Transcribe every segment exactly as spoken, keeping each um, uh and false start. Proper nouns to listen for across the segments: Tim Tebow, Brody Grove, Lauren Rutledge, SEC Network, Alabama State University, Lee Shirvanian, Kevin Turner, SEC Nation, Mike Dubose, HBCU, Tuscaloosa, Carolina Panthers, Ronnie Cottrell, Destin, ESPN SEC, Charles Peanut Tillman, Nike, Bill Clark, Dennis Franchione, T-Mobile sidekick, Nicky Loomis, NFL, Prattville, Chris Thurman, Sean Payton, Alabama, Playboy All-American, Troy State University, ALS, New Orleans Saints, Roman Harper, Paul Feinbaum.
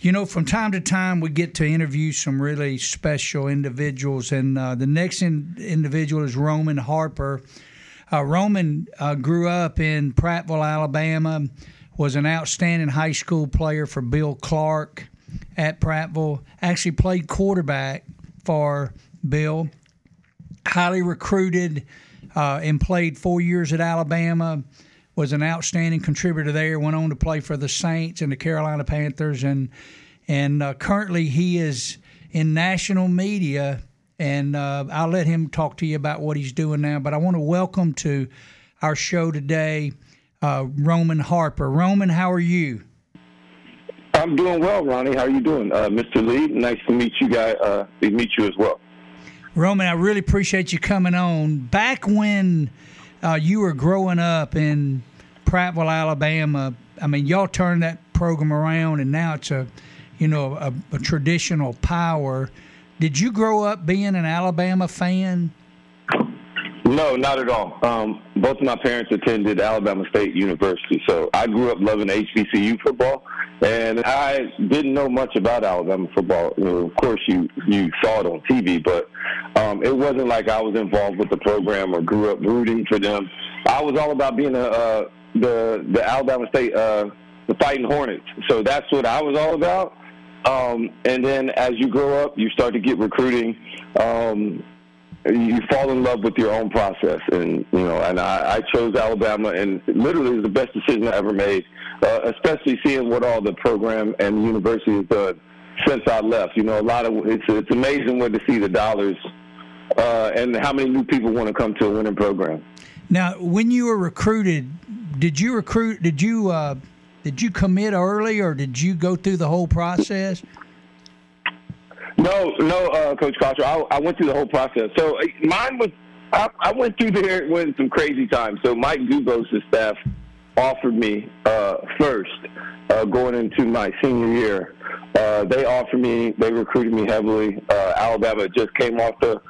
you know, from time to time we get to interview some really special individuals, and uh, the next in- individual is Roman Harper. Uh, Roman uh, grew up in Prattville, Alabama, was an outstanding high school player for Bill Clark at Prattville, actually played quarterback for Bill, highly recruited, uh, and played four years at Alabama, was an outstanding contributor there, went on to play for the Saints and the Carolina Panthers, and and uh, currently he is in national media, and uh, I'll let him talk to you about what he's doing now. But I want to welcome to our show today uh, Roman Harper. Roman, how are you? I'm doing well, Ronnie. How are you doing? Uh, Mister Lee, nice to meet you guys. Uh, we meet you as well. Roman, I really appreciate you coming on. Back when uh, you were growing up in Prattville, Alabama, I mean, y'all turned that program around, and now it's a, you know, a, a traditional power. Did you grow up being an Alabama fan? No, not at all. Um, both of my parents attended Alabama State University, so I grew up loving H B C U football, and I didn't know much about Alabama football. You know, of course, you, you saw it on T V, but um, it wasn't like I was involved with the program or grew up rooting for them. I was all about being a, uh, the the Alabama State uh, the Fighting Hornets, so that's what I was all about. Um, and then as you grow up, you start to get recruiting. Um, you fall in love with your own process, and you know, and I, I chose Alabama, and literally it was the best decision I ever made, uh, especially seeing what all the program and the university has done since I left. You know, a lot of it's it's amazing what to see the dollars uh, and how many new people want to come to a winning program. Now, when you were recruited, did you recruit? Did you uh, did you commit early, or did you go through the whole process? No, no, uh, Coach Castro. I, I went through the whole process. So mine was, I, I went through there when some crazy times. So Mike Dubose's staff offered me uh, first uh, going into my senior year. Uh, they offered me, they recruited me heavily. Uh, Alabama just came off the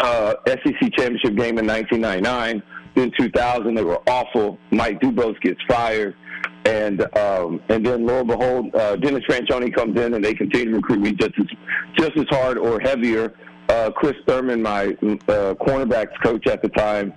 uh, S E C championship game in nineteen ninety-nine. Then two thousand, they were awful. Mike Dubose gets fired. And um, and then, lo and behold, uh, Dennis Franchione comes in, and they continue to recruit me just as, just as hard or heavier. Uh, Chris Thurman, my uh, cornerbacks coach at the time,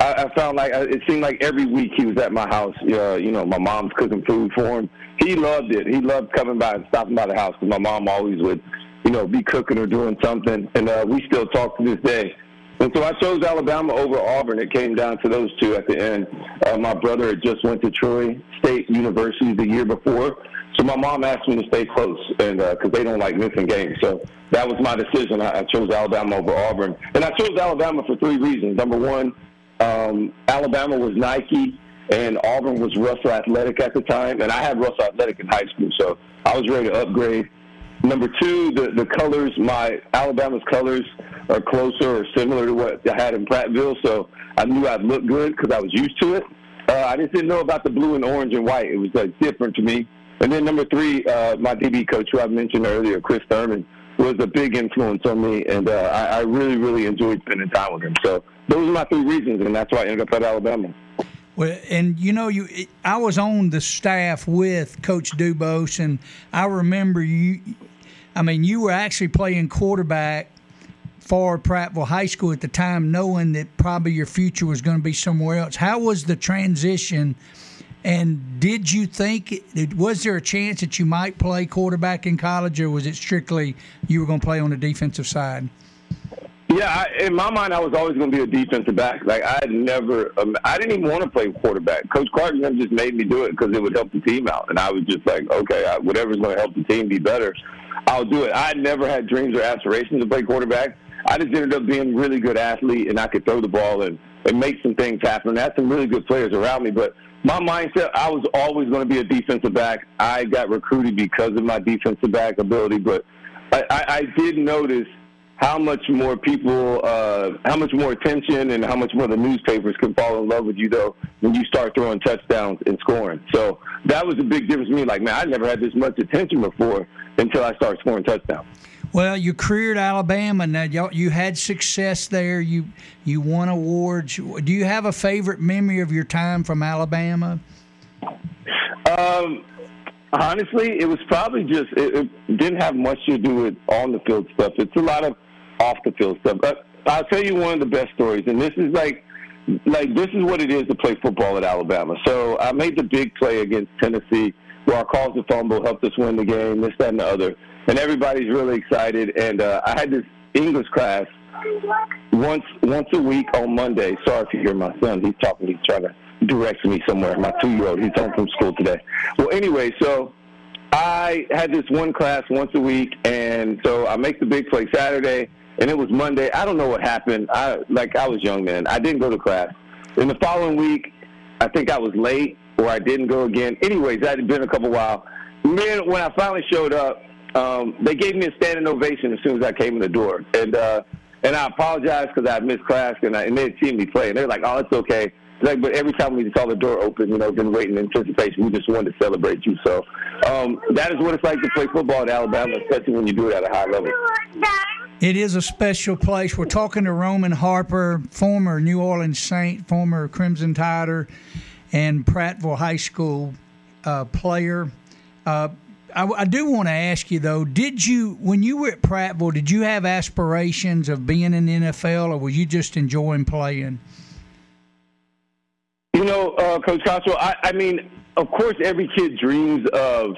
I, I found like it seemed like every week he was at my house. Uh, you know, my mom's cooking food for him. He loved it. He loved coming by and stopping by the house because my mom always would, you know, be cooking or doing something. And uh, we still talk to this day. And so I chose Alabama over Auburn. It came down to those two at the end. Uh, my brother had just went to Troy State University the year before, so my mom asked me to stay close and because uh, they don't like missing games. So that was my decision. I, I chose Alabama over Auburn. And I chose Alabama for three reasons. Number one, um, Alabama was Nike, and Auburn was Russell Athletic at the time. And I had Russell Athletic in high school, so I was ready to upgrade. Number two, the, the colors, my Alabama's colors are closer or similar to what I had in Prattville, so I knew I'd look good because I was used to it. Uh, I just didn't know about the blue and orange and white. It was like, different to me. And then number three, uh, my D B coach, who I mentioned earlier, Chris Thurman, was a big influence on me, and uh, I, I really, really enjoyed spending time with him. So those are my three reasons, and that's why I ended up at Alabama. Well, and, you know, you, I was on the staff with Coach Dubose, and I remember you – I mean, you were actually playing quarterback for Prattville High School at the time, knowing that probably your future was going to be somewhere else. How was the transition, and did you think – was there a chance that you might play quarterback in college, or was it strictly you were going to play on the defensive side? Yeah, I, in my mind, I was always going to be a defensive back. Like, I had never um, – I didn't even want to play quarterback. Coach Carton just made me do it because it would help the team out. And I was just like, okay, I, whatever's going to help the team be better, I'll do it. I never had dreams or aspirations to play quarterback. I just ended up being a really good athlete, and I could throw the ball and, and make some things happen. And I had some really good players around me. But my mindset, I was always going to be a defensive back. I got recruited because of my defensive back ability. But I, I, I did notice – how much more people, uh, how much more attention and how much more the newspapers can fall in love with you, though, when you start throwing touchdowns and scoring. So that was a big difference to me. Like, man, I never had this much attention before until I started scoring touchdowns. Well, your career at Alabama, now y'all, you had success there. You you won awards. Do you have a favorite memory of your time from Alabama? Um, Honestly, it was probably just it, it didn't have much to do with on-the-field stuff. It's a lot of off-the-field stuff. But I'll tell you one of the best stories, and this is like like this is what it is to play football at Alabama. So I made the big play against Tennessee where I caused the fumble, helped us win the game, this, that, and the other. And everybody's really excited. And uh, I had this English class once once a week on Monday. Sorry if you hear my son. He's talking. He's trying to direct me somewhere. My two-year-old. He's home from school today. Well, anyway, so I had this one class once a week, and so I make the big play Saturday, and it was Monday. I don't know what happened. I like I was young then. I didn't go to class. In the following week, I think I was late, or I didn't go again. Anyways, that had been a couple while. Then when I finally showed up, um, they gave me a standing ovation as soon as I came in the door, and uh, and I apologized because I had missed class, and, I, and they had seen me play, and they're like, "Oh, it's okay." Like, but every time we saw the door open, you know, been waiting in anticipation. We just wanted to celebrate you. So um, that is what it's like to play football at Alabama, especially when you do it at a high level. It is a special place. We're talking to Roman Harper, former New Orleans Saint, former Crimson Tider, and Prattville High School uh, player. Uh, I, I do want to ask you, though, did you, when you were at Prattville, did you have aspirations of being in the N F L, or were you just enjoying playing? You know, uh, Coach Castro, I, I mean, of course every kid dreams of,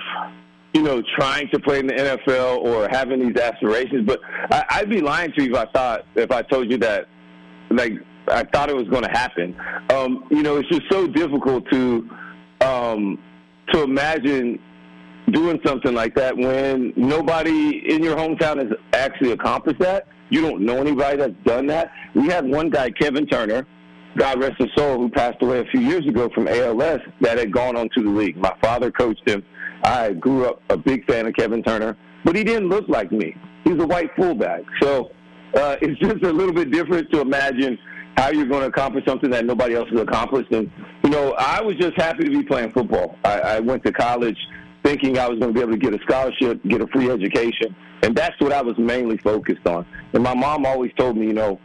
you know, trying to play in the N F L or having these aspirations. But I, I'd be lying to you if I thought, if I told you that, like, I thought it was going to happen. Um, you know, it's just so difficult to um, to imagine doing something like that when nobody in your hometown has actually accomplished that. You don't know anybody that's done that. We had one guy, Kevin Turner, God rest his soul, who passed away a few years ago from A L S, that had gone on to the league. My father coached him. I grew up a big fan of Kevin Turner, but he didn't look like me. He's a white fullback. So uh, it's just a little bit different to imagine how you're going to accomplish something that nobody else has accomplished. And, you know, I was just happy to be playing football. I, I went to college thinking I was going to be able to get a scholarship, get a free education, and that's what I was mainly focused on. And my mom always told me, you know,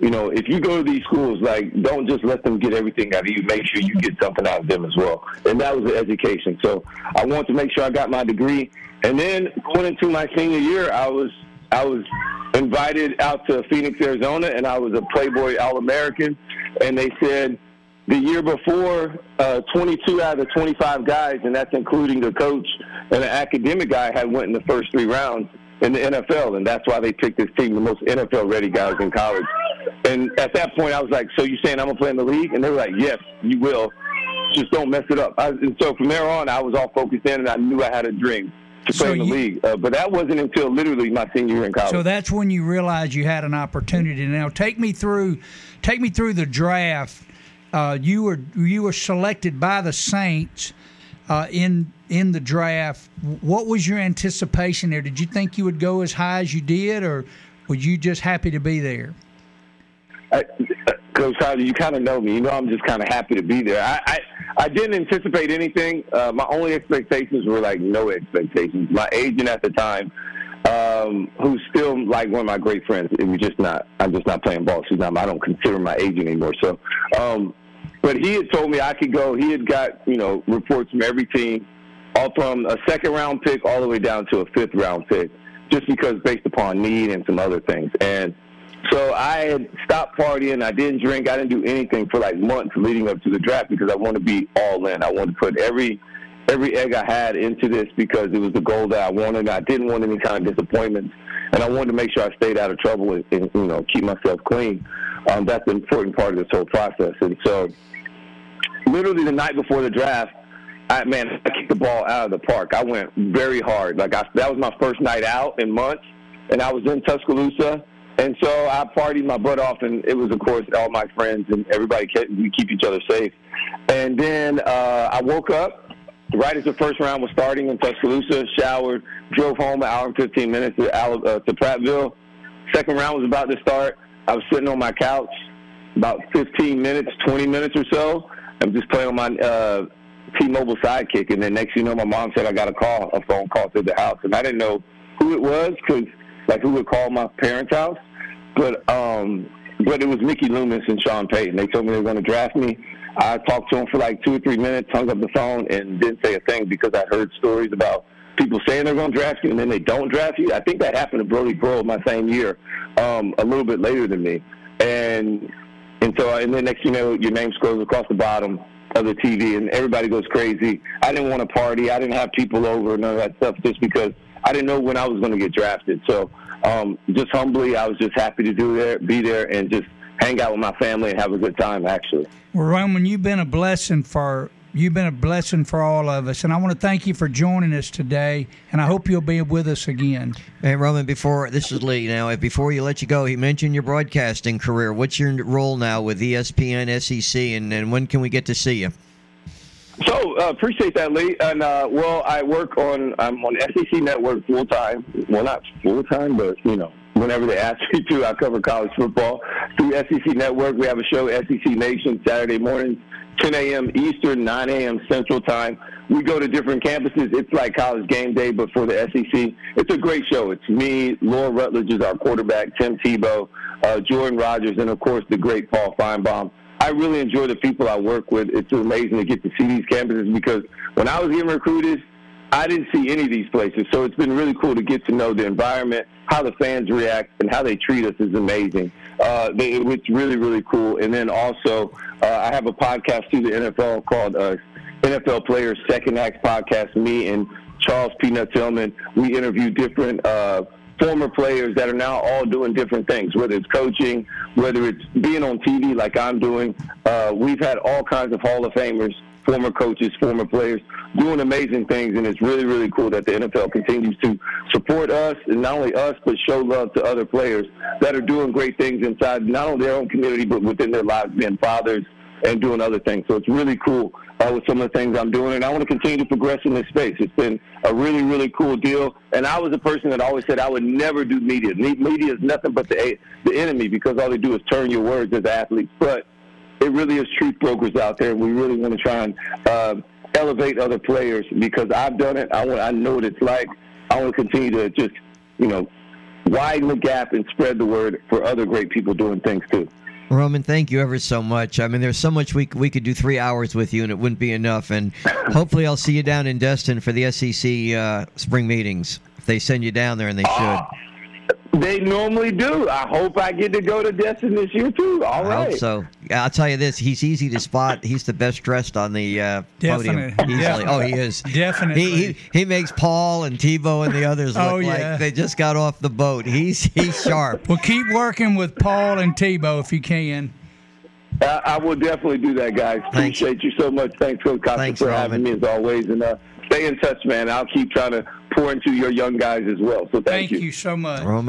You know, if you go to these schools, like, don't just let them get everything out of you. Make sure you get something out of them as well. And that was the education. So I wanted to make sure I got my degree. And then going into my senior year, I was I was invited out to Phoenix, Arizona, and I was a Playboy All-American. And they said the year before, uh, twenty-two out of the twenty-five guys, and that's including the coach and an academic guy, had went in the first three rounds in the N F L. And that's why they picked this team, the most N F L-ready guys in college. And at that point, I was like, so you saying I'm going to play in the league? And they were like, yes, you will. Just don't mess it up. I, and so from there on, I was all focused in, and I knew I had a dream to play so in the you, league. Uh, but that wasn't until literally my senior year in college. So that's when you realized you had an opportunity. Now, take me through take me through the draft. Uh, you were you were selected by the Saints uh, in in the draft. What was your anticipation there? Did you think you would go as high as you did, or were you just happy to be there? I, Coach Tyler, you kind of know me. You know I'm just kind of happy to be there. I, I, I didn't anticipate anything. Uh, my only expectations were, like, no expectations. My agent at the time, um, who's still, like, one of my great friends, it was just not – I'm just not playing ball. She's not, I don't consider my agent anymore. So, um, but he had told me I could go. He had got, you know, reports from every team, all from a second-round pick all the way down to a fifth-round pick, just because based upon need and some other things. And – so I had stopped partying. I didn't drink. I didn't do anything for like months leading up to the draft because I wanted to be all in. I wanted to put every every egg I had into this because it was the goal that I wanted. I didn't want any kind of disappointments, and I wanted to make sure I stayed out of trouble and, and you know, keep myself clean. Um, that's an important part of this whole process. And so literally the night before the draft, I, man, I kicked the ball out of the park. I went very hard. Like I, that was my first night out in months, and I was in Tuscaloosa. And so I partied my butt off, and it was, of course, all my friends and everybody. Kept, we keep each other safe. And then uh, I woke up right as the first round was starting in Tuscaloosa, showered, drove home an hour and fifteen minutes to, uh, to Prattville. Second round was about to start. I was sitting on my couch about fifteen minutes, twenty minutes or so. I'm just playing on my uh, T-Mobile sidekick. And then next you know, my mom said I got a call, a phone call to the house. And I didn't know who it was because – like who would call my parents' house, but um, but it was Nicky Loomis and Sean Payton. They told me they were going to draft me. I talked to him for like two or three minutes, hung up the phone, and didn't say a thing because I heard stories about people saying they're going to draft you and then they don't draft you. I think that happened to Brody Grove my same year, um, a little bit later than me. And and so and then next you know, your name scrolls across the bottom of the T V, and everybody goes crazy. I didn't want to party. I didn't have people over, none of that stuff, just because I didn't know when I was going to get drafted. So um, just humbly, I was just happy to do there, be there, and just hang out with my family and have a good time, actually. Well, Roman, you've been a blessing for you've been a blessing for all of us, and I want to thank you for joining us today, and I hope you'll be with us again. Hey, Roman, before this is Lee now, before you let you go, he mentioned your broadcasting career. What's your role now with E S P N S E C, and, and when can we get to see you? So, uh, appreciate that, Lee. And, uh, well, I work on, I'm on S E C Network full-time. Well, not full-time, but, you know, whenever they ask me to, I cover college football. Through S E C Network, we have a show, S E C Nation, Saturday mornings, ten a.m. Eastern, nine a.m. Central Time. We go to different campuses. It's like College Game Day, but for the S E C. It's a great show. It's me, Lauren Rutledge is our quarterback, Tim Tebow, uh, Jordan Rogers, and, of course, the great Paul Feinbaum. I really enjoy the people I work with. It's amazing to get to see these campuses because when I was getting recruited, I didn't see any of these places. So it's been really cool to get to know the environment, how the fans react, and how they treat us is amazing. Uh, they, it's really, really cool. And then also uh, I have a podcast through the N F L called uh, N F L Players Second Act Podcast. Me and Charles Peanut Tillman, we interview different uh former players that are now all doing different things, whether it's coaching, whether it's being on T V like I'm doing. Uh, we've had all kinds of Hall of Famers, former coaches, former players, doing amazing things, and it's really, really cool that the N F L continues to support us, and not only us, but show love to other players that are doing great things inside not only their own community, but within their lives, being fathers and doing other things. So it's really cool uh, with some of the things I'm doing, and I want to continue to progress in this space. It's been a really, really cool deal, and I was a person that always said I would never do media. Media is nothing but the the enemy because all they do is turn your words as athletes, but it really is truth brokers out there, and we really want to try and uh, elevate other players because I've done it. I want, I know what it's like. I want to continue to just, you know, widen the gap and spread the word for other great people doing things too. Roman, thank you ever so much. I mean, there's so much we we could do three hours with you, and it wouldn't be enough. And hopefully I'll see you down in Destin for the S E C uh, spring meetings. If they send you down there, and they oh, should. They normally do. I hope I get to go to Destin this year, too. All I right. Hope so. I'll tell you this. He's easy to spot. He's the best dressed on the uh, podium. Definitely. Easily. Oh, he is. Definitely. He, he he makes Paul and Tebow and the others look oh, yeah. like they just got off the boat. He's he's sharp. Well, keep working with Paul and Tebow if you can. Uh, I will definitely do that, guys. Appreciate Thanks. you so much. Thanks, Coach Costa, for Robin. having me, as always. And uh, stay in touch, man. I'll keep trying to pour into your young guys as well. So thank, thank you. Thank you so much. Roman.